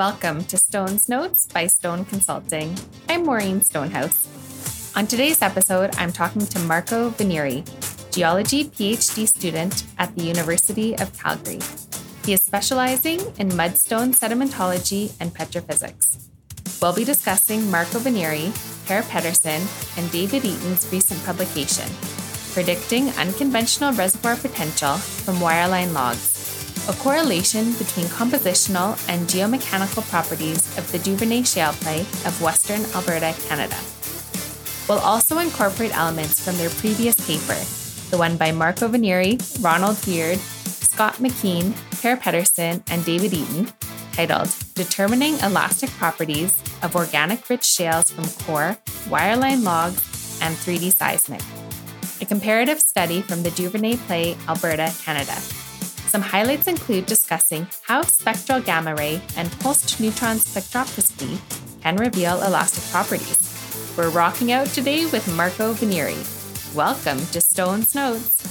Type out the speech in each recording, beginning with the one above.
Welcome to Stone's Notes by Stone Consulting. I'm Maureen Stonehouse. On today's episode, I'm talking to Marco Venieri, Geology PhD student at the University of Calgary. He is specializing in mudstone sedimentology and petrophysics. We'll be discussing Marco Venieri, Per Pedersen, and David Eaton's recent publication, Predicting Unconventional Reservoir Potential from Wireline Logs, a correlation between compositional and geomechanical properties of the Duvernay Shale Play of Western Alberta, Canada. We'll also incorporate elements from their previous paper, the one by Marco Venieri, Ronald Heard, Scott McKean, Per Pedersen, and David Eaton, titled Determining Elastic Properties of Organic-Rich Shales from Core, Wireline Logs, and 3D Seismic, a comparative study from the Duvernay Play, Alberta, Canada. Some highlights include discussing how spectral gamma ray and pulsed neutron spectroscopy can reveal elastic properties. We're rocking out today with Marco Venieri. Welcome to Stone's Notes.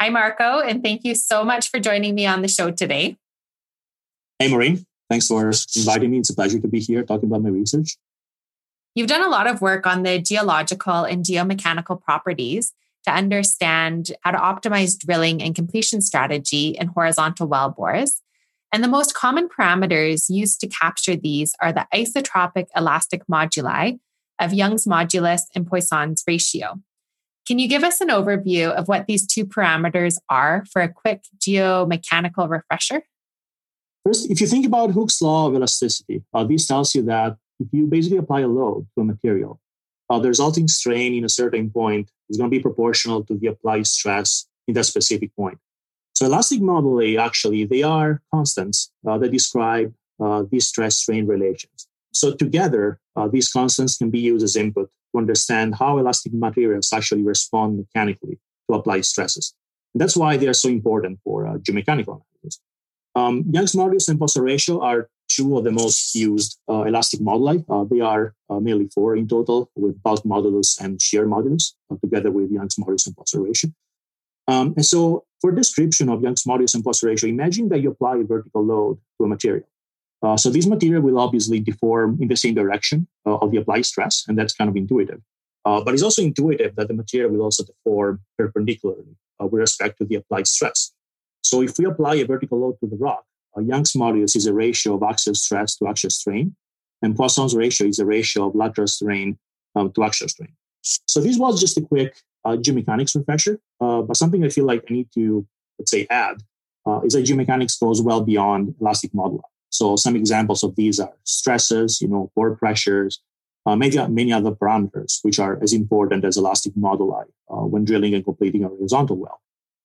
Hi, Marco, and thank you so much for joining me on the show today. Hey, Maureen. Thanks for inviting me. It's a pleasure to be here talking about my research. You've done a lot of work on the geological and geomechanical properties to understand how to optimize drilling and completion strategy in horizontal wellbores. And the most common parameters used to capture these are the isotropic elastic moduli of Young's modulus and Poisson's ratio. Can you give us an overview of what these two parameters are for a quick geomechanical refresher? First, if you think about Hooke's law of elasticity, this tells you that if you basically apply a load to a material, the resulting strain in a certain point is going to be proportional to the applied stress in that specific point. So elastic moduli, actually, they are constants that describe these stress-strain relations. So together, these constants can be used as input to understand how elastic materials actually respond mechanically to applied stresses. And that's why they are so important for geomechanical analysis. Young's modulus and Poisson ratio are two of the most used elastic moduli. They are mainly four in total, with bulk modulus and shear modulus, together with Young's modulus and Poisson ratio. And so for description of Young's modulus and Poisson ratio, imagine that you apply a vertical load to a material. So this material will obviously deform in the same direction of the applied stress, and that's kind of intuitive. But it's also intuitive that the material will also deform perpendicularly with respect to the applied stress. So if we apply a vertical load to the rock, Young's modulus is a ratio of axial stress to axial strain, and Poisson's ratio is a ratio of lateral strain to axial strain. So this was just a quick geomechanics refresher, but something I feel like I need to, let's say, add is that geomechanics goes well beyond elastic moduli. So some examples of these are stresses, pore pressures, many other parameters, which are as important as elastic moduli when drilling and completing a horizontal well.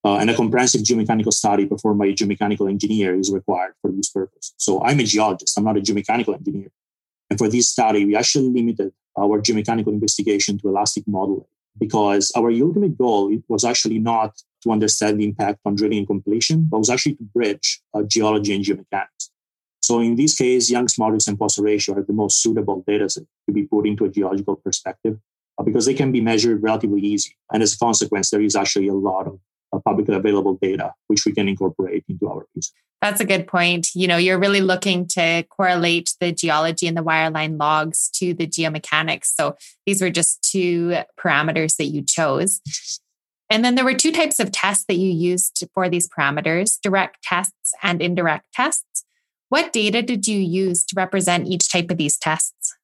And a comprehensive geomechanical study performed by a geomechanical engineer is required for this purpose. So I'm a geologist, I'm not a geomechanical engineer. And for this study, we actually limited our geomechanical investigation to elastic moduli because our ultimate goal was actually not to understand the impact on drilling and completion, but was actually to bridge geology and geomechanics. So in this case, Young's modulus and Poisson ratio are the most suitable data set to be put into a geological perspective because they can be measured relatively easy. And as a consequence, there is actually a lot of publicly available data, which we can incorporate into our research. That's a good point. You're really looking to correlate the geology and the wireline logs to the geomechanics. So these were just two parameters that you chose. And then there were two types of tests that you used for these parameters, direct tests and indirect tests. What data did you use to represent each type of these tests?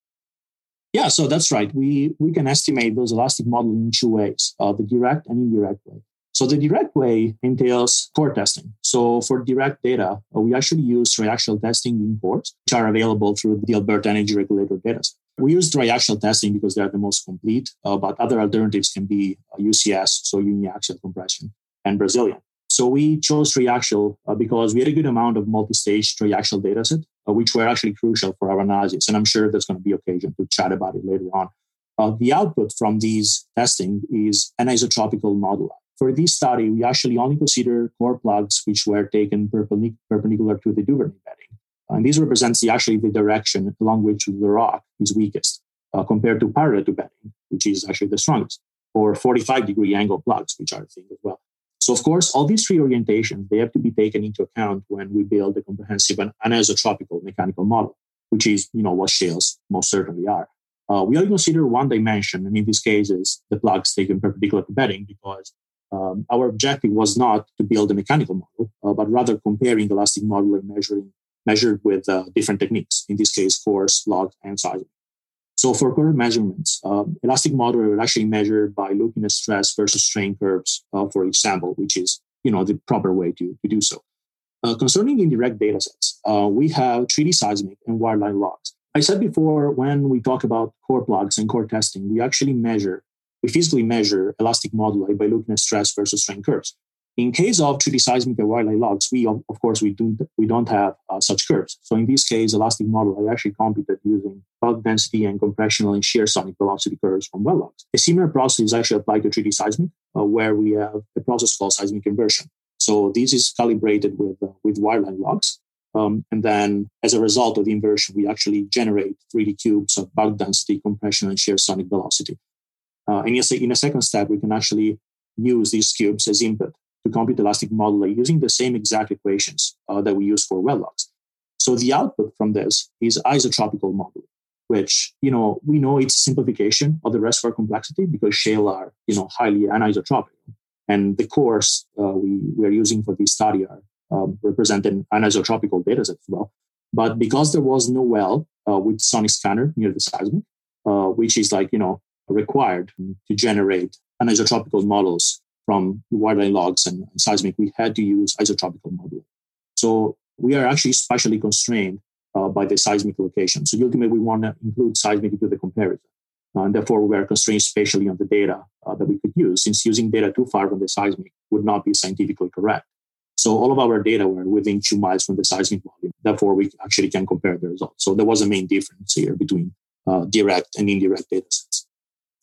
Yeah, so that's right. We can estimate those elastic models in two ways, the direct and indirect way. So the direct way entails core testing. So for direct data, we actually use triaxial testing in cores, which are available through the Alberta Energy Regulator dataset. We use triaxial testing because they are the most complete, but other alternatives can be UCS, so uniaxial compression, and Brazilian. So we chose triaxial because we had a good amount of multi-stage triaxial dataset, which were actually crucial for our analysis. And I'm sure there's going to be occasion to chat about it later on. The output from these testing is anisotropical moduli. For this study, we actually only consider core plugs which were taken perpendicular to the Duvernay bedding. And this represents the direction along which the rock is weakest compared to parallel to bedding, which is actually the strongest, or 45-degree angle plugs, which are a thing as well. So, of course, all these three orientations, they have to be taken into account when we build a comprehensive and anisotropical mechanical model, which is, you know, what shales most certainly are. We only consider one dimension, and in this case is the plugs taken perpendicular to bedding, because our objective was not to build a mechanical model, but rather comparing elastic model and measured with different techniques, in this case, coarse, log, and seismic. So for curve measurements, elastic model were actually measured by looking at stress versus strain curves for each sample, which is, you know, the proper way to do so. Concerning indirect data sets, we have 3D seismic and wireline logs. I said before, when we talk about core plugs and core testing, we actually physically measure elastic moduli by looking at stress versus strain curves. In case of 3D seismic and wireline logs, we don't have such curves. So in this case, elastic moduli are actually computed using plug density and compressional and shear sonic velocity curves from well logs. A similar process is actually applied to 3D seismic, where we have a process called seismic inversion. So this is calibrated with wireline logs. And then as a result of the inversion, we actually generate 3D cubes of plug density, compression, and shear sonic velocity. And in a second step, we can actually use these cubes as input to compute elastic moduli using the same exact equations that we use for well logs. So the output from this is isotropical moduli, which, you know, we know it's a simplification of the reservoir complexity because shale are, you know, highly anisotropic. And the cores we are using for this study are represented anisotropical data sets as well. But because there was no well with sonic scanner near the seismic, which is like, you know, required to generate anisotropical models from wireline logs and seismic, we had to use isotropical modeling. So we are actually spatially constrained by the seismic location. So ultimately, we want to include seismic into the comparison. And therefore, we are constrained spatially on the data that we could use, since using data too far from the seismic would not be scientifically correct. So all of our data were within 2 miles from the seismic volume. Therefore, we actually can compare the results. So there was a main difference here between direct and indirect data sets.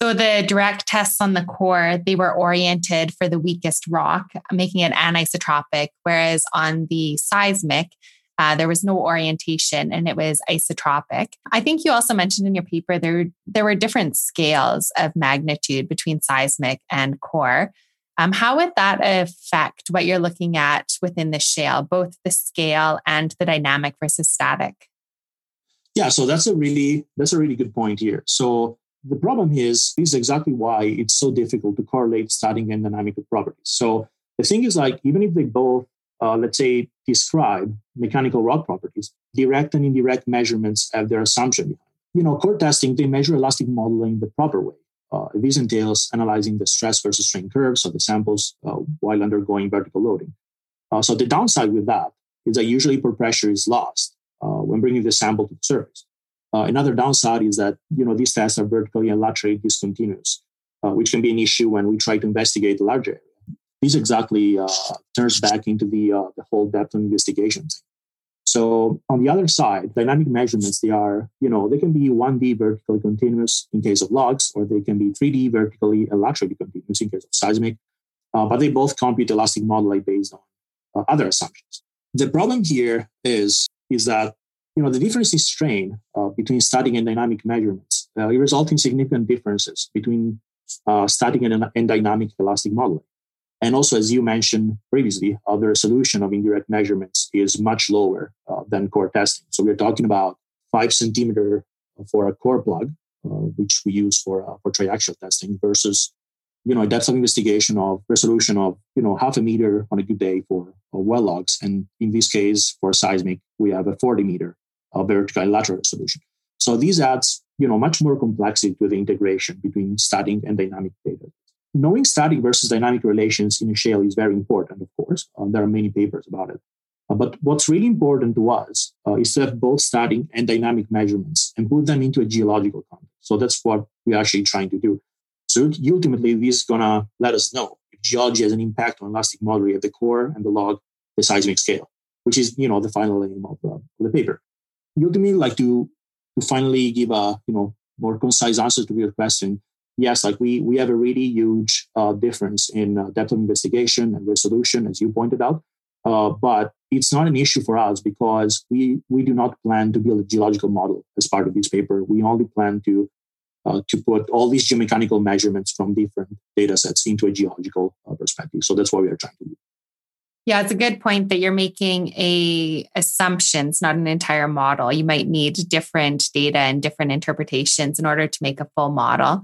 So the direct tests on the core, they were oriented for the weakest rock, making it anisotropic, whereas on the seismic, there was no orientation and it was isotropic. I think you also mentioned in your paper there were different scales of magnitude between seismic and core. How would that affect what you're looking at within the shale, both the scale and the dynamic versus static? Yeah, so that's a really good point here. So the problem is, this is exactly why it's so difficult to correlate static and dynamic properties. So the thing is, like, even if they both, let's say, describe mechanical rock properties, direct and indirect measurements have their assumption behind. You know, core testing, they measure elastic modeling the proper way. This entails analyzing the stress versus strain curves of the samples while undergoing vertical loading. So the downside with that is that usually pore pressure is lost when bringing the sample to the surface. Another downside is that, you know, these tests are vertically and laterally discontinuous, which can be an issue when we try to investigate a larger area. This exactly turns back into the whole depth of investigation thing. So on the other side, dynamic measurements, they are, you know, they can be 1D vertically continuous in case of logs, or they can be 3D vertically and laterally continuous in case of seismic, but they both compute elastic moduli based on other assumptions. The problem here is that, you know, the difference in strain between static and dynamic measurements, it results in significant differences between static and dynamic elastic modeling. And also, as you mentioned previously, the resolution of indirect measurements is much lower than core testing. So we're talking about 5 centimeter for a core plug, which we use for triaxial testing, versus, you know, a depth of investigation of resolution of, you know, 0.5 meter on a good day for well logs. And in this case, for seismic, we have a 40 meter vertical and lateral resolution. So these adds, you know, much more complexity to the integration between static and dynamic data. Knowing static versus dynamic relations in a shale is very important, of course. There are many papers about it. But what's really important to us is to have both static and dynamic measurements and put them into a geological context. So that's what we're actually trying to do. So ultimately, this is going to let us know if geology has an impact on elastic modeling at the core and the log, the seismic scale, which is, you know, the final aim of the paper. Ultimately, like, to finally give a, you know, more concise answer to your question, yes, like, we have a really huge difference in depth of investigation and resolution, as you pointed out, but it's not an issue for us because we do not plan to build a geological model as part of this paper. We only plan to to put all these geomechanical measurements from different data sets into a geological perspective. So that's what we are trying to do. Yeah, it's a good point that you're making a assumptions, not an entire model. You might need different data and different interpretations in order to make a full model.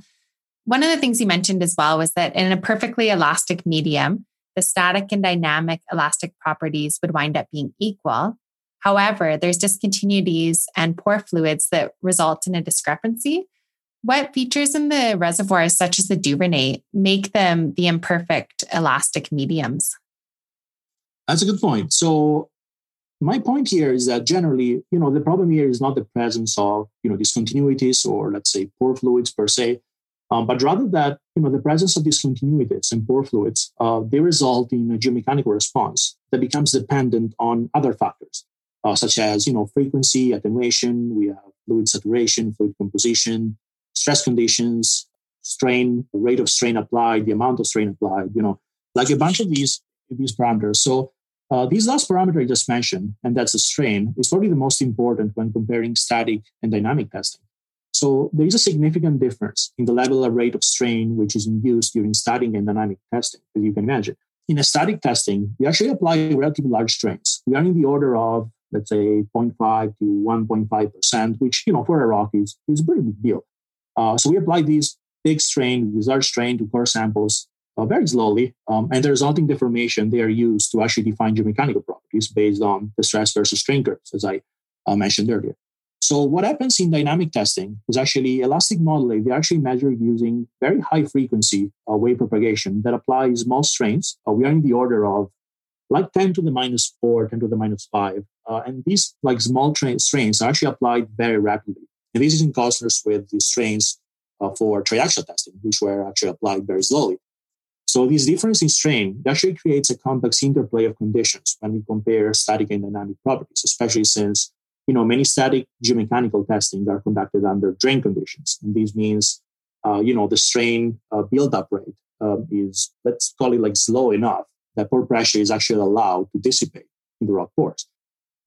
One of the things you mentioned as well was that in a perfectly elastic medium, the static and dynamic elastic properties would wind up being equal. However, there's discontinuities and pore fluids that result in a discrepancy. What features in the reservoirs, such as the Duvernay, make them the imperfect elastic mediums? That's a good point. So my point here is that generally, the problem here is not the presence of, discontinuities or let's say pore fluids per se, but rather that, the presence of discontinuities and pore fluids, they result in a geomechanical response that becomes dependent on other factors, such as, frequency, attenuation, we have fluid saturation, fluid composition, stress conditions, strain, rate of strain applied, the amount of strain applied, like a bunch of these parameters. So this last parameter I just mentioned, and that's the strain, is probably the most important when comparing static and dynamic testing. So there is a significant difference in the level of rate of strain which is induced during static and dynamic testing, as you can imagine. In a static testing, we actually apply relatively large strains. We are in the order of, let's say, 0.5 to 1.5%, which, for a rock is a pretty big deal. So we apply these big strain, these large strain to core samples very slowly, and the resulting deformation they are used to actually define geomechanical properties based on the stress versus strain curves, as I mentioned earlier. So what happens in dynamic testing is actually elastic modeling. They actually measure using very high frequency wave propagation that applies small strains. We are in the order of like 10 to the minus 4, 10 to the minus 5. And these like small strains are actually applied very rapidly. And this is in contrast with the strains for triaxial testing, which were actually applied very slowly. So this difference in strain actually creates a complex interplay of conditions when we compare static and dynamic properties, especially since many static geomechanical testing are conducted under drain conditions. And this means, the strain buildup rate is, let's call it like slow enough that pore pressure is actually allowed to dissipate in the rock pores.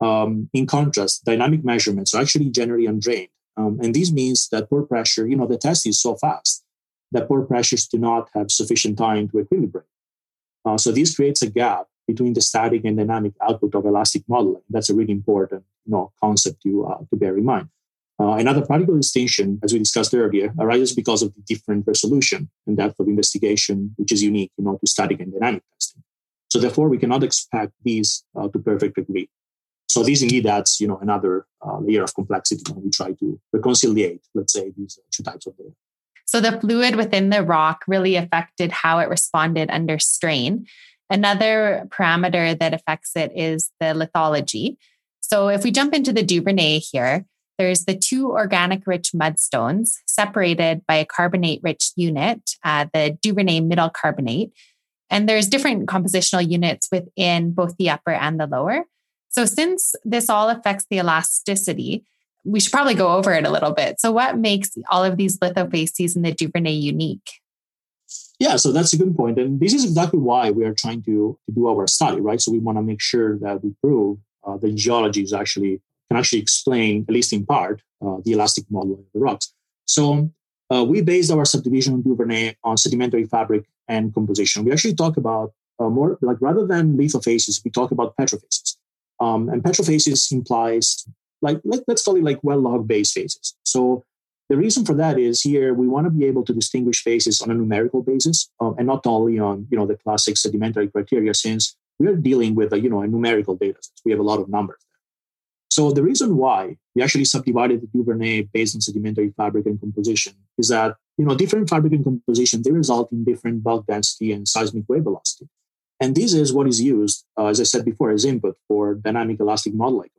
In contrast, dynamic measurements are actually generally undrained. And this means that pore pressure, the test is so fast that pore pressures do not have sufficient time to equilibrate. So this creates a gap between the static and dynamic output of elastic modeling. That's a really important concept to bear in mind. Another particular distinction, as we discussed earlier, arises because of the different resolution and depth of investigation, which is unique to static and dynamic testing. So therefore, we cannot expect these to perfectly agree. So this indeed adds another layer of complexity when we try to reconcile, let's say, these two types of data. So the fluid within the rock really affected how it responded under strain. Another parameter that affects it is the lithology. So if we jump into the Duvernay here, there's the two organic-rich mudstones separated by a carbonate-rich unit, the Duvernay middle carbonate. And there's different compositional units within both the upper and the lower. So since this all affects the elasticity, we should probably go over it a little bit. So what makes all of these lithofacies in the Duvernay unique? Yeah, so that's a good point. And this is exactly why we are trying to do our study, right? So we want to make sure that we prove the geology is can actually explain, at least in part, the elastic modeling of the rocks. So we based our subdivision in Duvernay on sedimentary fabric and composition. We actually talk about more, like rather than lithofacies, we talk about petrofacies. And petrofacies implies let's call it like well-log base phases. So the reason for that is here we want to be able to distinguish phases on a numerical basis and not only on the classic sedimentary criteria, since we are dealing with a numerical data set. We have a lot of numbers there. So the reason why we actually subdivided the Duvernay based on sedimentary fabric and composition is that different fabric and composition, they result in different bulk density and seismic wave velocity, and this is what is used as I said before as input for dynamic elastic modeling.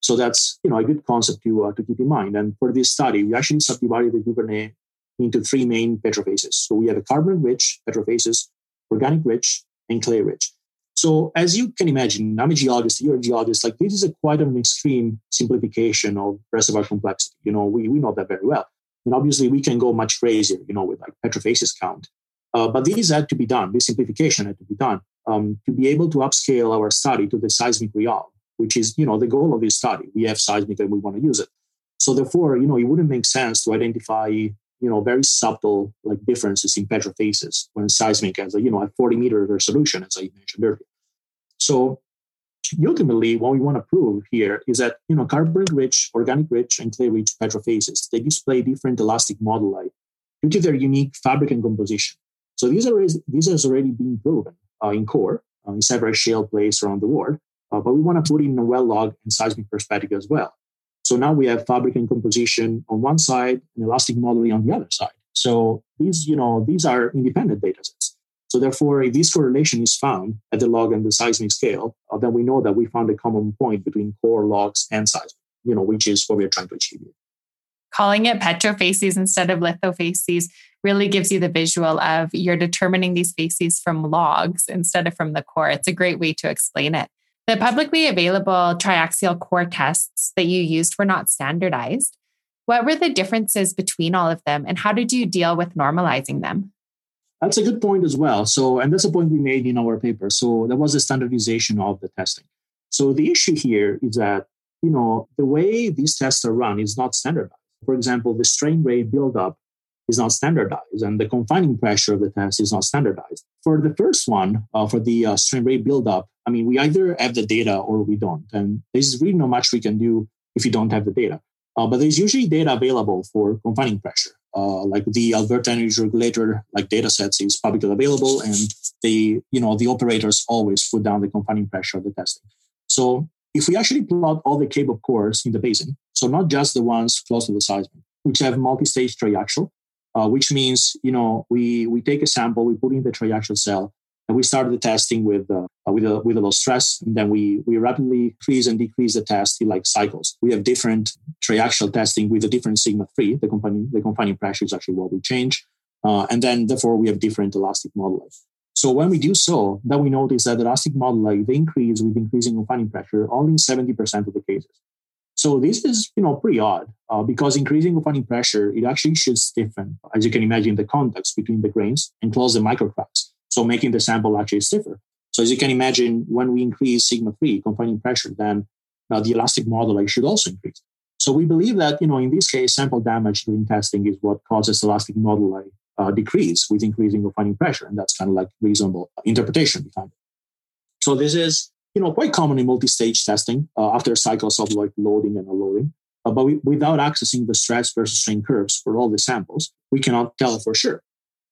So that's a good concept to keep in mind. And for this study, we actually subdivided the Duvernay into three main petrophases. So we have a carbon-rich petrophases, organic-rich, and clay-rich. So as you can imagine, I'm a geologist, you're a geologist. Like this is quite an extreme simplification of reservoir complexity. We know that very well. And obviously, we can go much crazier, with like petrophases count. But these had to be done. This simplification had to be done to be able to upscale our study to the seismic real, which is, the goal of this study. We have seismic and we want to use it. So therefore, you know, it wouldn't make sense to identify, you know, very subtle like differences in petrophases when seismic has a, you know, a 40-meter resolution, as I mentioned earlier. So ultimately, what we want to prove here is that, you know, carbon-rich, organic-rich, and clay-rich petrophases, they display different elastic moduli due to their unique fabric and composition. So these has already been proven in core in several shale plays around the world, but we want to put in a well log and seismic perspective as well. So now we have fabric and composition on one side and elastic moduli on the other side. So these, you know, these are independent data sets. So therefore, if this correlation is found at the log and the seismic scale, then we know that we found a common point between core logs and seismic, you know, which is what we are trying to achieve here. Calling it petrophases instead of lithofaces really gives you the visual of you're determining these faces from logs instead of from the core. It's a great way to explain it. The publicly available triaxial core tests that you used were not standardized. What were the differences between all of them, and how did you deal with normalizing them? That's a good point as well. So, and that's a point we made in our paper. So that was the standardization of the testing. So the issue here is that, you know, the way these tests are run is not standardized. For example, the strain rate buildup is not standardized, and the confining pressure of the test is not standardized. For the first one, for the strain rate buildup, I mean, we either have the data or we don't. And there's really not much we can do if you don't have the data. But there's usually data available for confining pressure. Like the Alberta Energy Regulator, like data sets is publicly available, and they, you know, the operators always put down the confining pressure of the testing. So if we actually plot all the Cape of cores in the basin, so not just the ones close to the seismic, which have multi-stage triaxial, which means, you know, we take a sample, we put in the triaxial cell, and we start the testing with a low stress, and then we rapidly increase and decrease the test in like cycles. We have different triaxial testing with a different sigma-3. The confining pressure is actually what we change. And then, therefore, we have different elastic moduli. So when we do so, then we notice that the elastic moduli, they increase with increasing confining pressure only in 70% of the cases. So this is, you know, pretty odd because increasing confining pressure, it actually should stiffen, as you can imagine, the contacts between the grains and close the microcracks, so making the sample actually stiffer. So as you can imagine, when we increase sigma-3, confining pressure, then the elastic moduli should also increase. So we believe that, you know, in this case, sample damage during testing is what causes elastic moduli decrease with increasing confining pressure, and that's kind of like reasonable interpretation behind it. So this is, you know, quite common in multi-stage testing after cycles of like loading and unloading. But without accessing the stress versus strain curves for all the samples, we cannot tell for sure.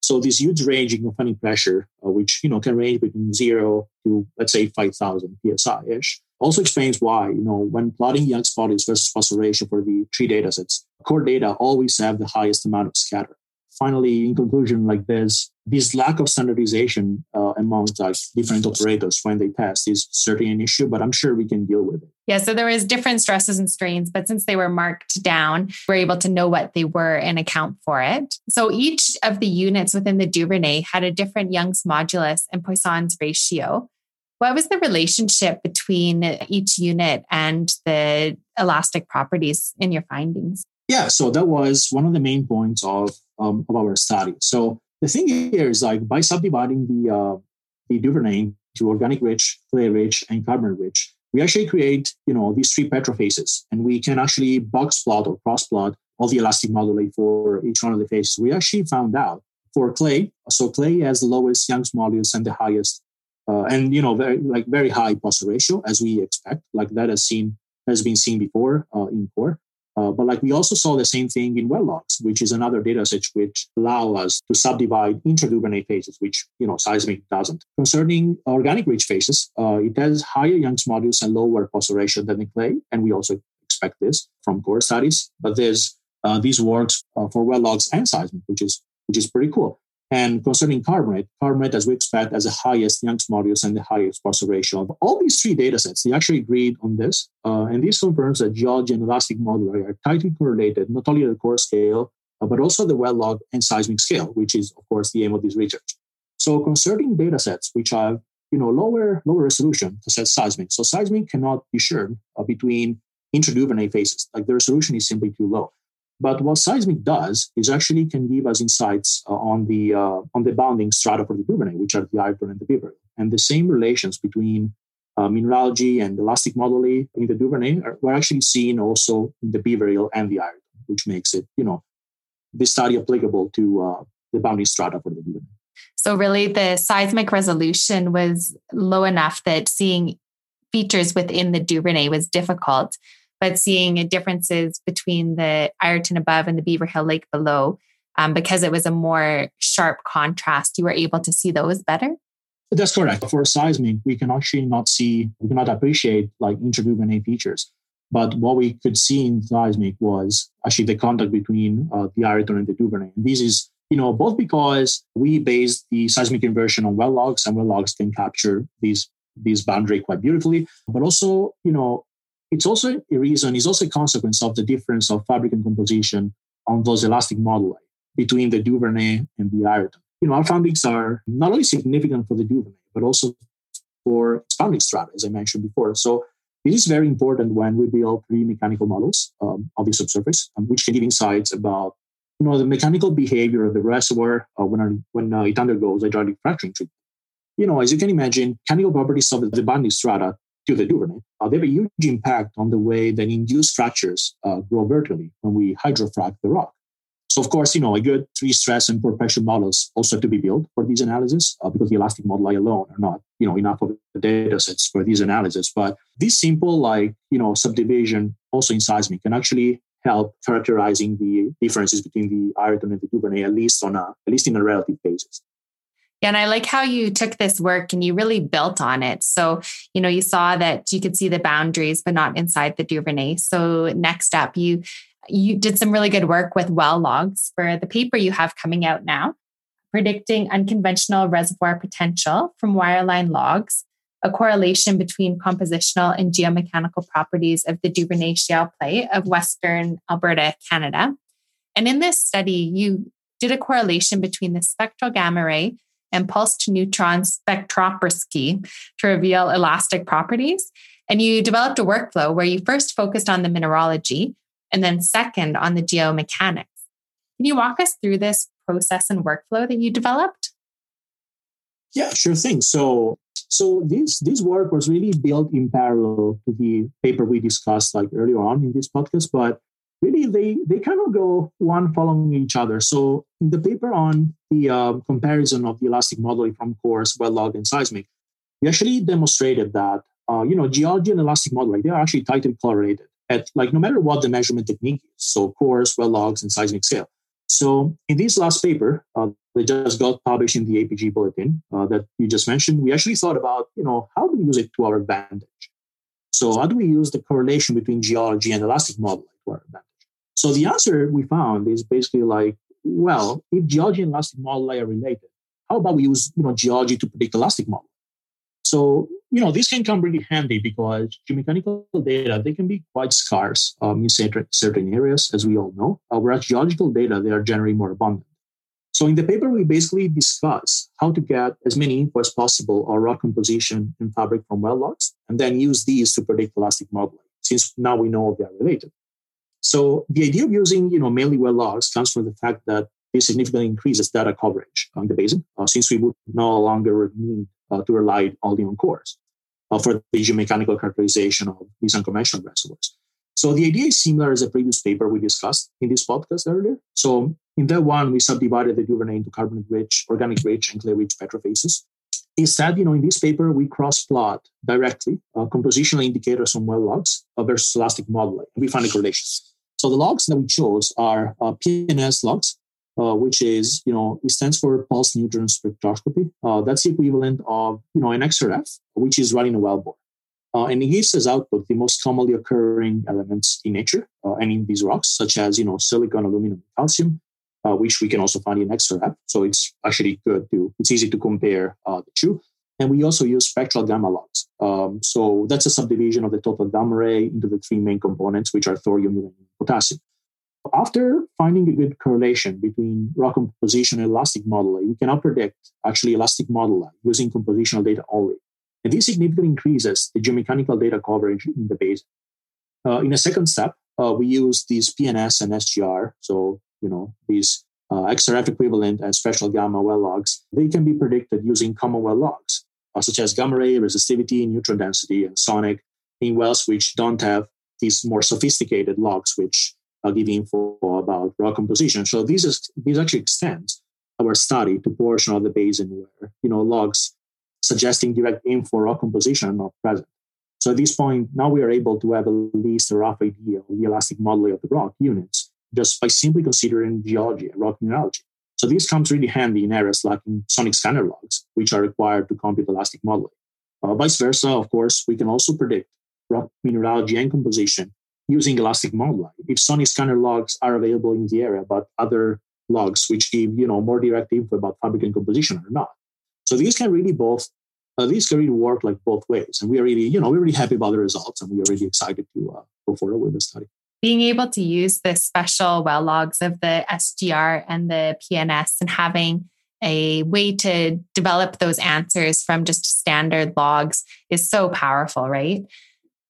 So this huge range in confining pressure, which, you know, can range between 0 to, let's say, 5,000 PSI-ish, also explains why, you know, when plotting Young's bodies versus phosphor ratio for the three datasets, core data always have the highest amount of scatter. Finally, in conclusion, like this lack of standardization amongst like different operators when they test is certainly an issue, but I'm sure we can deal with it. Yeah, so there was different stresses and strains, but since they were marked down, we're able to know what they were and account for it. So each of the units within the Duvernay had a different Young's modulus and Poisson's ratio. What was the relationship between each unit and the elastic properties in your findings? Yeah, so that was one of the main points of our study. So the thing here is like by subdividing the Duvernay to organic rich, clay rich, and carbon rich, we actually create, you know, these three petrophases, and we can actually box plot or cross plot all the elastic moduli for each one of the phases. We actually found out for clay, so clay has the lowest Young's modulus and the highest, and you know, very high phosphor ratio as we expect, like that has been seen before in core. But like we also saw the same thing in well logs, which is another data set which allow us to subdivide intra-Duvernay phases, which, you know, seismic doesn't. Concerning organic rich phases, it has higher Young's modulus and lower phosphor ratio than the clay, and we also expect this from core studies. But there's these works for well logs and seismic, which is pretty cool. And concerning carbonate, as we expect, has the highest Young's modulus and the highest phosphor ratio. But all these three data sets, they actually agreed on this. And this confirms that geology and elastic moduli are tightly correlated, not only at the core scale, but also the well log and seismic scale, which is, of course, the aim of this research. So concerning data sets which have, you know, lower resolution, such as seismic. So seismic cannot discern between intra-Duvernay phases. Like the resolution is simply too low. But what seismic does is actually can give us insights on the bounding strata for the Duvernay, which are the Ireton and the Beaver Hill, and the same relations between mineralogy and elastic modeling in the Duvernay were actually seen also in the Beaver Hill and the Ireton, which makes it, you know, this study applicable to the boundary strata for the Duvernay. So really the seismic resolution was low enough that seeing features within the Duvernay was difficult, but seeing differences between the Ireton above and the Beaver Hill Lake below, because it was a more sharp contrast, you were able to see those better? That's correct. For seismic, we can actually not see, we cannot appreciate like inter-Duvernay features. But what we could see in seismic was actually the contact between the Ireton and the Duvernay. And this is, you know, both because we based the seismic inversion on well logs, and well logs can capture these boundary quite beautifully, but also, you know, it's also a reason, it's also a consequence of the difference of fabricant composition on those elastic moduli between the Duvernay and the Ireton. You know, our foundings are not only significant for the Duvernay, but also for its founding strata, as I mentioned before. So it is very important when we build pre-mechanical models of the subsurface, which can give insights about, you know, the mechanical behavior of the reservoir when it undergoes hydraulic fracturing treatment. You know, as you can imagine, mechanical properties of the boundary strata to the Duvernay, they have a huge impact on the way that induced fractures grow vertically when we hydrofract the rock. So, of course, you know, a good three-stress and pore-pressure models also have to be built for these analyses because the elastic moduli alone are not, you know, enough of the data sets for these analyses. But this simple, like, you know, subdivision also in seismic can actually help characterizing the differences between the Ireton and the Duvernay, at least in a relative basis. Yeah, and I like how you took this work and you really built on it. So, you know, you saw that you could see the boundaries, but not inside the Duvernay. So next up, you did some really good work with well logs for the paper you have coming out now, predicting unconventional reservoir potential from wireline logs, a correlation between compositional and geomechanical properties of the Duvernay Shale Play of Western Alberta, Canada. And in this study, you did a correlation between the spectral gamma ray and pulse-to-neutron spectroscopy to reveal elastic properties. And you developed a workflow where you first focused on the mineralogy and then second on the geomechanics. Can you walk us through this process and workflow that you developed? Yeah, sure thing. So this work was really built in parallel to the paper we discussed like earlier on in this podcast, but really they kind of go one following each other. So in the paper on the comparison of the elastic modeling from coarse, well log, and seismic, we actually demonstrated that, you know, geology and elastic modeling, they are actually tightly correlated at like no matter what the measurement technique is. So coarse, well logs, and seismic scale. So in this last paper that just got published in the APG bulletin that you just mentioned, we actually thought about, you know, how do we use it to our advantage? So how do we use the correlation between geology and elastic modeling to our advantage? So the answer we found is basically like, well, if geology and elastic modeling are related, how about we use, you know, geology to predict elastic modeling? So, you know, this can come really handy because geomechanical data, they can be quite scarce in certain areas, as we all know, whereas geological data, they are generally more abundant. So in the paper, we basically discuss how to get as many info as possible on rock composition and fabric from well logs, and then use these to predict elastic modeling, since now we know they are related. So the idea of using, you know, mainly well logs comes from the fact that it significantly increases data coverage on the basin, since we would no longer need to rely only on cores for the geomechanical characterization of these unconventional reservoirs. So the idea is similar as a previous paper we discussed in this podcast earlier. So in that one, we subdivided the Duvernay into carbonate-rich, organic-rich, and clay-rich petrophases. Instead, you know, in this paper, we cross-plot directly compositional indicators on well logs versus elastic moduli. We found a correlation. So the logs that we chose are PNS logs, which is, you know, it stands for pulse neutron spectroscopy. That's the equivalent of, you know, an XRF, which is running a wellbore. And it gives as output the most commonly occurring elements in nature and in these rocks, such as, you know, silicon, aluminum, calcium, which we can also find in XRF. So it's actually good to, it's easy to compare the two. And we also use spectral gamma logs. So that's a subdivision of the total gamma ray into the three main components, which are thorium, uranium, and potassium. After finding a good correlation between rock composition and elastic moduli, we can now predict actually elastic moduli using compositional data only. And this significantly increases the geomechanical data coverage in the basin. In a second step, we use these PNS and SGR, so, you know, these XRF equivalent and spectral gamma well logs. They can be predicted using common well logs. such as gamma ray, resistivity, neutron density, and sonic, in wells which don't have these more sophisticated logs, which give info about rock composition. So these actually extend our study to portion of the basin where, logs suggesting direct info rock composition are not present. So at this point, now we are able to have at least a rough idea of the elastic modeling of the rock units just by simply considering geology and rock mineralogy. So this comes really handy in areas lacking sonic scanner logs, which are required to compute elastic modeling. Vice versa, of course, we can also predict rock mineralogy and composition using elastic modeling if sonic scanner logs are available in the area, but other logs which give more direct info about fabricant composition are not. So these can really work like both ways, and we are really we're really happy about the results, and we are really excited to go forward with the study. Being able to use the special well logs of the SGR and the PNS and having a way to develop those answers from just standard logs is so powerful, right?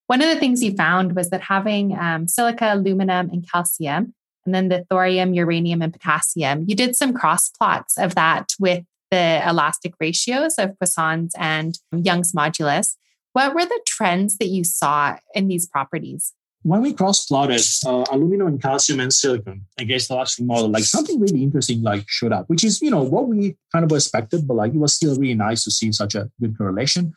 One of the things you found was that having silica, aluminum, and calcium, and then the thorium, uranium, and potassium, you did some cross plots of that with the elastic ratios of Poisson's and Young's modulus. What were the trends that you saw in these properties? When we cross-plotted aluminum and calcium and silicon against the elastic model, something really interesting showed up, which is, what we kind of expected, but it was still really nice to see such a good correlation.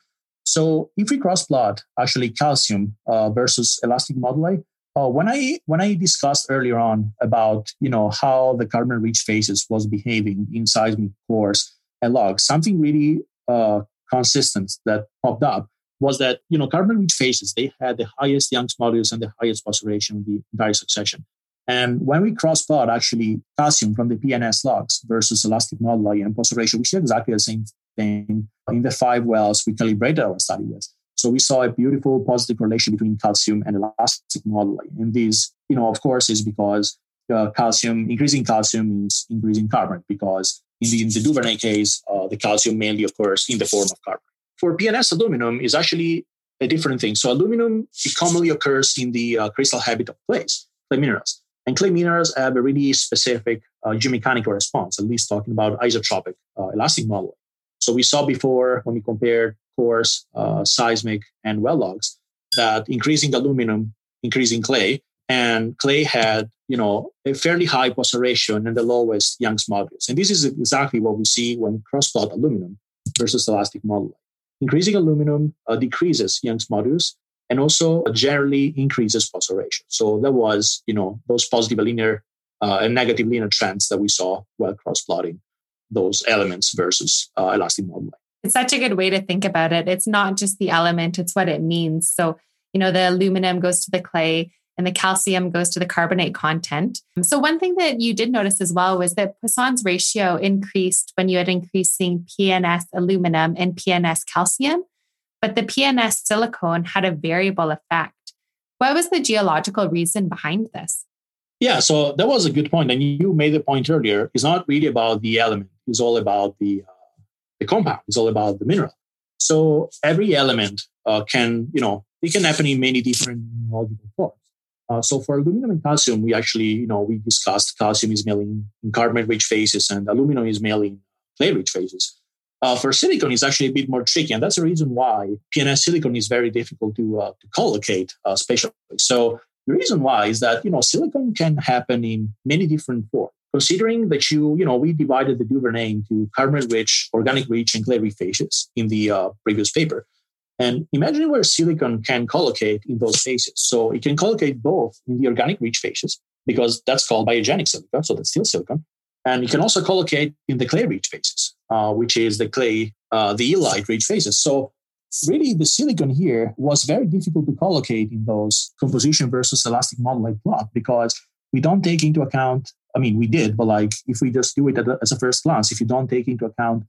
So if we cross-plot actually calcium versus elastic moduli, when I discussed earlier on about, how the carbon-rich phases was behaving in seismic cores and logs, something really consistent that popped up was that, carbon-rich phases, they had the highest Young's modulus and the highest phosphoration of the entire succession. And when we cross-plot actually calcium from the PNS logs versus elastic moduli and phosphoration, we see exactly the same thing in the 5 wells we calibrated our study with. So we saw a beautiful positive correlation between calcium and elastic moduli. And this, of course, is because increasing calcium means increasing carbon, because in the Duvernay case, the calcium mainly occurs in the form of carbon. For PNS, aluminum is actually a different thing. So aluminum, it commonly occurs in the crystal habitat of clays, clay minerals. And clay minerals have a really specific geomechanical response, at least talking about isotropic elastic moduli. So we saw before, when we compared cores, seismic, and well logs, that increasing aluminum, increasing clay, and clay had, a fairly high phosphoration and the lowest Young's modulus. And this is exactly what we see when cross-plot aluminum versus elastic moduli. Increasing aluminum decreases Young's modulus and also generally increases phosphoration. So that was, those positive linear and negative linear trends that we saw while cross-plotting those elements versus elastic moduli. It's such a good way to think about it. It's not just the element, it's what it means. So, the aluminum goes to the clay and the calcium goes to the carbonate content. So one thing that you did notice as well was that Poisson's ratio increased when you had increasing PNS aluminum and PNS calcium, but the PNS silicon had a variable effect. What was the geological reason behind this? Yeah, so that was a good point. And you made the point earlier, it's not really about the element. It's all about the compound. It's all about the mineral. So every element it can happen in many different mineralogical forms. So for aluminum and calcium, we actually, we discussed calcium is mainly in carbonate-rich phases and aluminum is mainly in clay-rich phases. For silicon, it's actually a bit more tricky. And that's the reason why PNS silicon is very difficult to collocate spatially. So the reason why is that, silicon can happen in many different forms. Considering that we divided the Duvernay into carbonate-rich, organic-rich, and clay-rich phases in the previous paper. And imagine where silicon can collocate in those phases. So it can collocate both in the organic-rich phases, because that's called biogenic silica, so that's still silicon. And it can also collocate in the clay-rich phases, which is the illite-rich phases. So really, the silicon here was very difficult to collocate in those composition versus elastic moduli plot, because we don't take into account, we did, but if we just do it as a first glance, if you don't take into account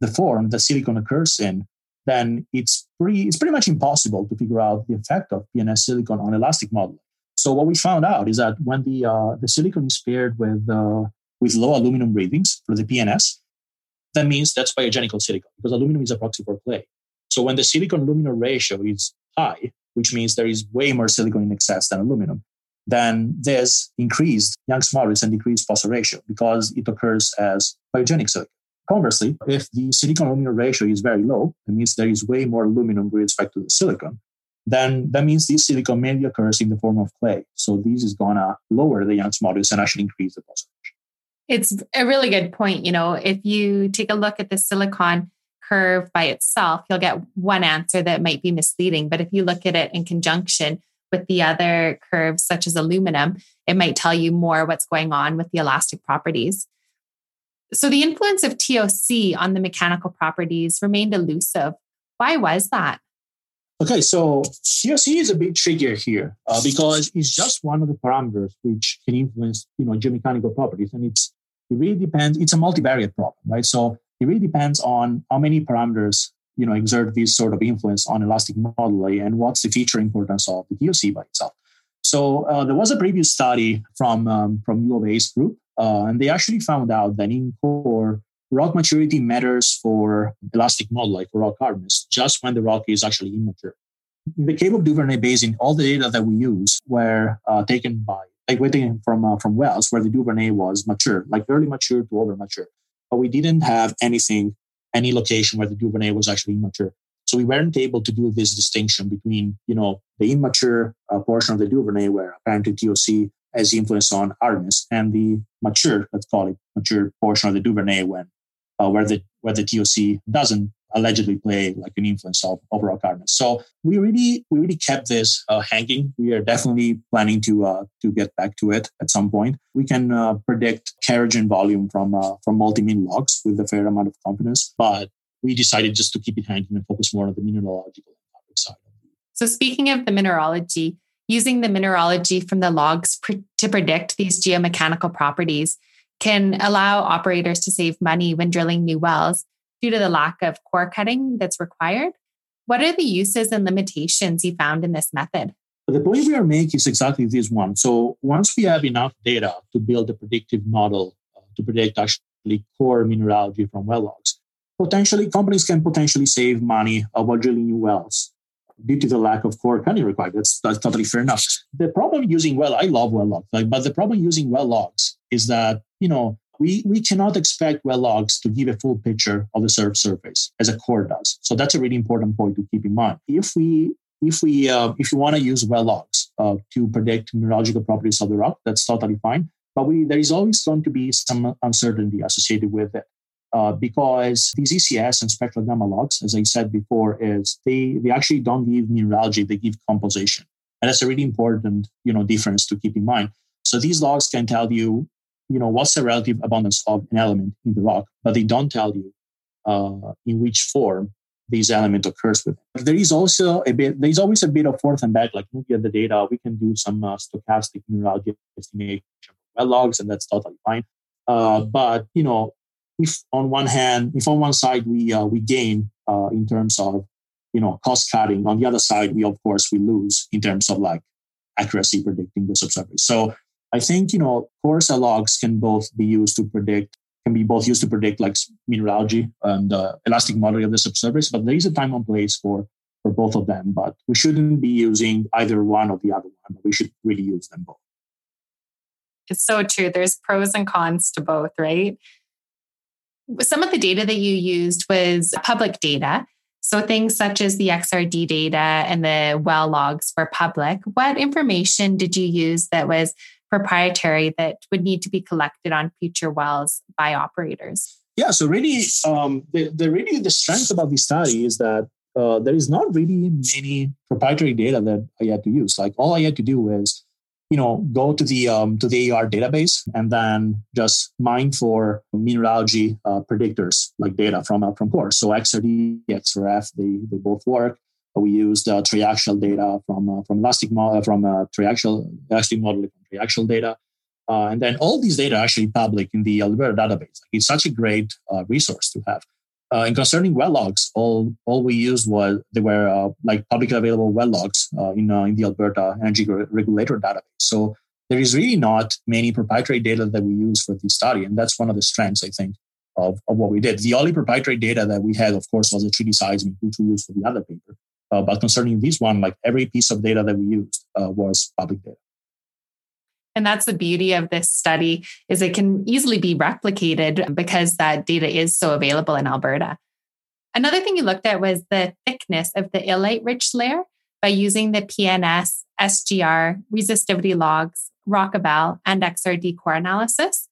the form that silicon occurs in, then it's pretty much impossible to figure out the effect of PNS silicon on elastic moduli. So what we found out is that when the silicon is paired with low aluminum readings for the PNS, that means that's biogenical silicon, because aluminum is a proxy for clay. So when the silicon-aluminum ratio is high, which means there is way more silicon in excess than aluminum, then there's increased Young's modulus and decreased phosphoration because it occurs as biogenic silicon. Conversely, if the silicon-aluminum ratio is very low, it means there is way more aluminum with respect to the silicon, then that means this silicon mainly occurs in the form of clay. So this is going to lower the Young's modulus and actually increase the pulsation. It's a really good point. You know, if you take a look at the silicon curve by itself, you'll get one answer that might be misleading. But if you look at it in conjunction with the other curves, such as aluminum, it might tell you more what's going on with the elastic properties. So the influence of TOC on the mechanical properties remained elusive. Why was that? Okay, so TOC is a bit trickier here because it's just one of the parameters which can influence, geomechanical properties. And it really depends. It's a multivariate problem, right? So it really depends on how many parameters, exert this sort of influence on elastic moduli and what's the feature importance of the TOC by itself. So there was a previous study from U of A's group, and they actually found out that in core, rock maturity matters for elastic moduli, for rock hardness, just when the rock is actually immature. In the case of Duvernay Basin, all the data that we use were taken from wells where the Duvernay was mature, like early mature to over mature. But we didn't have any location where the Duvernay was actually immature. So we weren't able to do this distinction between, the immature portion of the Duvernay where apparently TOC has influence on hardness and the mature, let's call it, mature portion of the Duvernay where the TOC doesn't allegedly play like an influence of overall hardness. So we really kept this hanging. We are definitely planning to get back to it at some point. We can predict carriage and volume from multi-min logs with a fair amount of confidence, but we decided just to keep it hanging and focus more on the mineralogical side. So speaking of the mineralogy, using the mineralogy from the logs to predict these geomechanical properties can allow operators to save money when drilling new wells due to the lack of core cutting that's required. What are the uses and limitations you found in this method? The point we are making is exactly this one. So once we have enough data to build a predictive model to predict actually core mineralogy from well logs, companies can potentially save money while drilling new wells due to the lack of core cutting required. That's totally fair enough. The problem using I love well logs, but the problem using well logs is that, we cannot expect well logs to give a full picture of the surface as a core does. So that's a really important point to keep in mind. If you want to use well logs to predict mineralogical properties of the rock, that's totally fine. But there is always going to be some uncertainty associated with it because these ECS and spectral gamma logs, as I said before, is they actually don't give mineralogy; they give composition, and that's a really important difference to keep in mind. So these logs can tell you, what's the relative abundance of an element in the rock, but they don't tell you in which form this element occurs with. There's always a bit of forth and back, like looking at the data, we can do some stochastic mineralogy estimation of well logs, and that's totally fine. But, if on one side we gain in terms of, cost cutting, on the other side, we lose in terms of like accuracy predicting the subsurface. So I think, core logs can be both used to predict like mineralogy and elastic modeling of the subsurface, but there is a time and place for both of them, but we shouldn't be using either one or the other one. We should really use them both. It's so true. There's pros and cons to both, right? Some of the data that you used was public data. So things such as the XRD data and the well logs were public. What information did you use that was proprietary that would need to be collected on future wells by operators? Yeah, so really, the strength about this study is that there is not really many proprietary data that I had to use. Like all I had to do is, go to the AR database and then just mine for mineralogy predictors like data from core. So XRD, XRF, they both work. We used triaxial data from elastic modeling data, and then all these data are actually public in the Alberta database. It's such a great resource to have. And concerning well logs, all we used was they were like publicly available well logs in the Alberta Energy Regulator database. So there is really not many proprietary data that we use for this study, and that's one of the strengths I think of what we did. The only proprietary data that we had, of course, was the 3D seismic, which we used for the other paper. But concerning this one, like every piece of data that we used was public data. And that's the beauty of this study, is it can easily be replicated because that data is so available in Alberta. Another thing you looked at was the thickness of the illite-rich layer by using the PNS, SGR, resistivity logs, Rockabel, and XRD core analysis.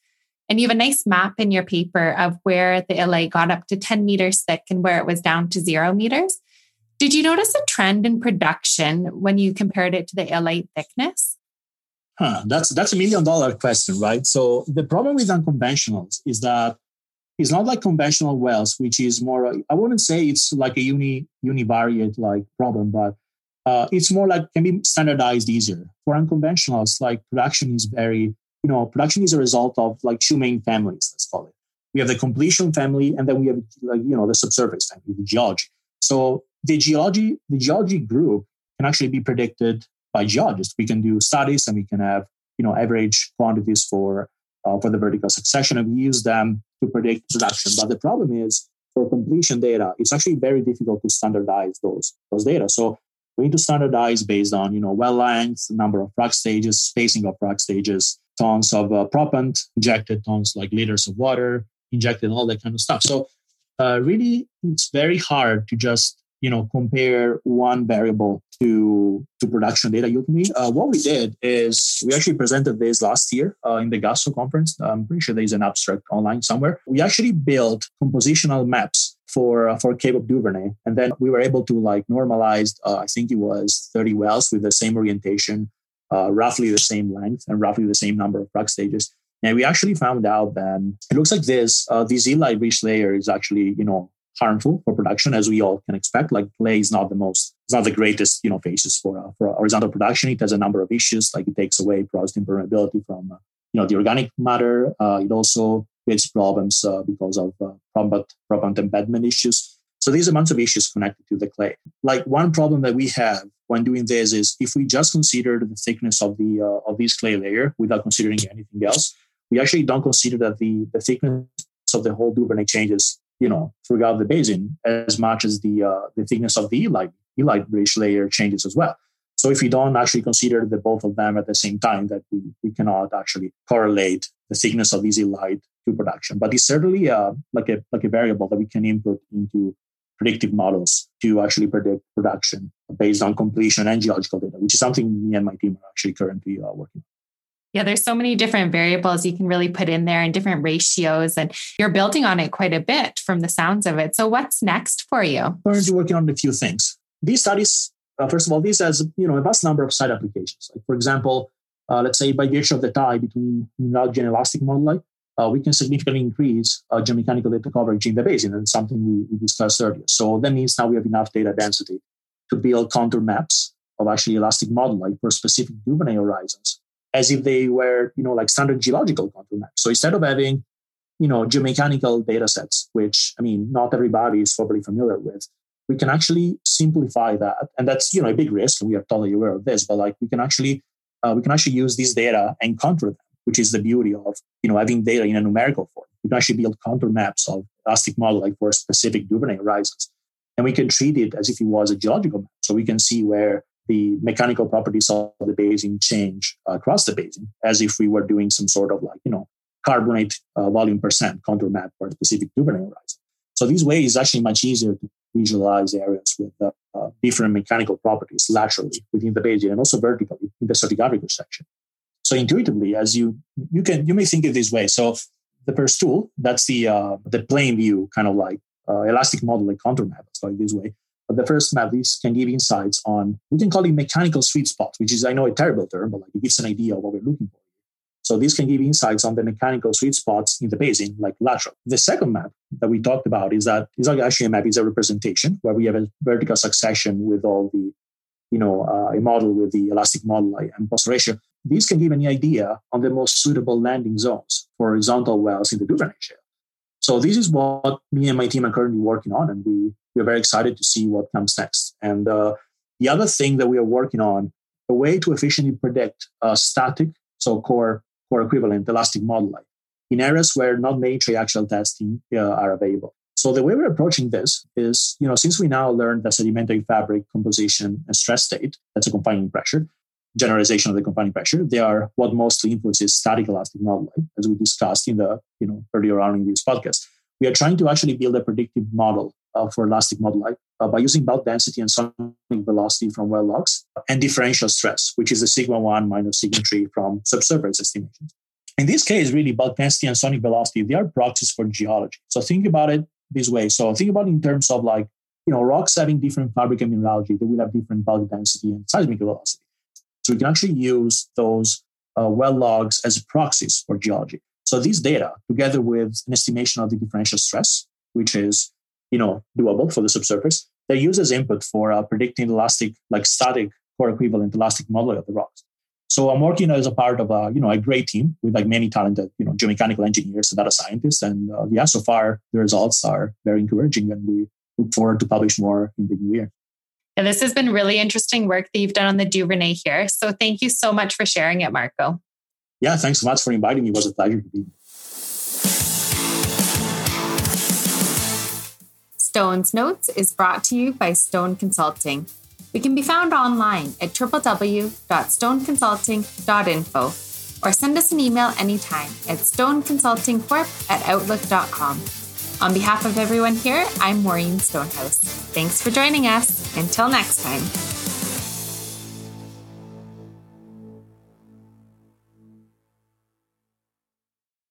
And you have a nice map in your paper of where the illite got up to 10 meters thick and where it was down to 0 meters. Did you notice a trend in production when you compared it to the illite thickness? That's $1 million question, right? So the problem with unconventionals is that it's not like conventional wells, which is more, I wouldn't say it's like a univariate like problem, but it's more like can be standardized easier. For unconventionals, like production is very, production is a result of like two main families, let's call it. We have the completion family, and then we have the subsurface family, the geology. So the geology group can actually be predicted by geologists. We can do studies, and we can have average quantities for the vertical succession, and we use them to predict production. But the problem is for completion data, it's actually very difficult to standardize those data. So we need to standardize based on well length, number of frac stages, spacing of frac stages, tons of propellant injected, tons like liters of water injected, all that kind of stuff. So really, it's very hard to just compare one variable to production data. What we did is we actually presented this last year in the Gasso conference. I'm pretty sure there's an abstract online somewhere. We actually built compositional maps for Cape of Duvernay. And then we were able to normalize, I think it was 30 wells with the same orientation, roughly the same length, and roughly the same number of frac stages. And we actually found out that it looks like this illite-rich layer is actually, harmful for production, as we all can expect. Like clay is not it's not the greatest, basis for horizontal production. It has a number of issues. Like it takes away porosity and permeability from, the organic matter. It also creates problems because of propellant embedment issues. So there's a bunch of issues connected to the clay. Like one problem that we have when doing this is if we just consider the thickness of the of this clay layer without considering anything else, we actually don't consider that the thickness of the whole Duvernay changes throughout the basin as much as the thickness of the illite-rich layer changes as well. So if we don't actually consider the both of them at the same time, that we cannot actually correlate the thickness of these illite to production. But it's certainly like a variable that we can input into predictive models to actually predict production based on completion and geological data, which is something me and my team are actually currently working on. Yeah, there's so many different variables you can really put in there and different ratios, and you're building on it quite a bit from the sounds of it. So what's next for you? Currently working on a few things. These studies, first of all, this has a vast number of side applications. Like for example, let's say by virtue of the tie between mineralogy and elastic moduli, we can significantly increase geomechanical data coverage in the basin, and something we discussed earlier. So that means now we have enough data density to build contour maps of actually elastic moduli for specific Duvernay horizons, as if they were, standard geological contour maps. So instead of having, geomechanical data sets, which, not everybody is probably familiar with, we can actually simplify that. And that's, a big risk, and we are totally aware of this, but we can actually use this data and contour them, which is the beauty of, having data in a numerical form. We can actually build contour maps of elastic moduli for specific Duvernay horizons. And we can treat it as if it was a geological map. So we can see where the mechanical properties of the basin change across the basin, as if we were doing some sort of carbonate volume percent contour map for a specific Duvernay horizon. So this way is actually much easier to visualize areas with different mechanical properties laterally within the basin and also vertically in the stratigraphic section. So intuitively, as you may think of this way. So the first tool, that's the plane view, kind of elastic model, contour map, it's going this way. But the first map, these can give insights on, we can call it mechanical sweet spot, which is, I know, a terrible term, but it gives an idea of what we're looking for. So these can give insights on the mechanical sweet spots in the basin, lateral. The second map that we talked about is that it's not actually a map, it's a representation where we have a vertical succession with all the, a model with the elastic moduli and post ratio. These can give an idea on the most suitable landing zones for horizontal wells in the Duvernay Shale. So this is what me and my team are currently working on, and we're very excited to see what comes next. And the other thing that we are working on, a way to efficiently predict static, so core equivalent, elastic moduli, in areas where not many triaxial testing are available. So the way we're approaching this is, since we now learned the sedimentary fabric composition and stress state, that's a confining pressure, generalization of the confining pressure. They are what mostly influences static elastic model, right? As we discussed in the earlier on in this podcast. We are trying to actually build a predictive model for elastic model life by using bulk density and sonic velocity from well logs and differential stress, which is the sigma 1 minus sigma 3 from subsurface estimations. In this case, really, bulk density and sonic velocity, they are proxies for geology. So think about it this way. So think about it in terms of rocks having different fabric and mineralogy, they will have different bulk density and seismic velocity. So we can actually use those well logs as proxies for geology. So these data, together with an estimation of the differential stress, which is doable for the subsurface, they're used as input for predicting elastic, static core equivalent elastic modeling of the rocks. So I'm working as a part of a great team with many talented geomechanical engineers and data scientists, and so far the results are very encouraging, and we look forward to publish more in the new year. Yeah, this has been really interesting work that you've done on the Duvernay here. So thank you so much for sharing it, Marco. Yeah, thanks so much for inviting me. It was a pleasure to be here. Stone's Notes is brought to you by Stone Consulting. We can be found online at www.stoneconsulting.info or send us an email anytime at stoneconsultingcorp@outlook.com. On behalf of everyone here, I'm Maureen Stonehouse. Thanks for joining us. Until next time.